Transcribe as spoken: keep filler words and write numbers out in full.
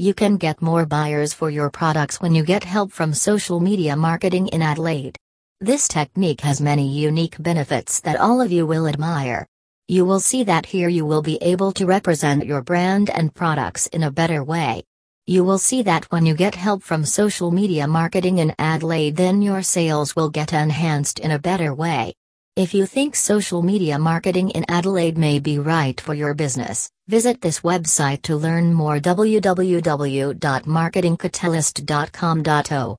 You can get more buyers for your products when you get help from social media marketing in Adelaide. This technique has many unique benefits that all of you will admire. You will see that here you will be able to represent your brand and products in a better way. You will see that when you get help from social media marketing in Adelaide, then your sales will get enhanced in a better way. If you think social media marketing in Adelaide may be right for your business, visit this website to learn more: w w w dot marketing catalyst dot com dot a u.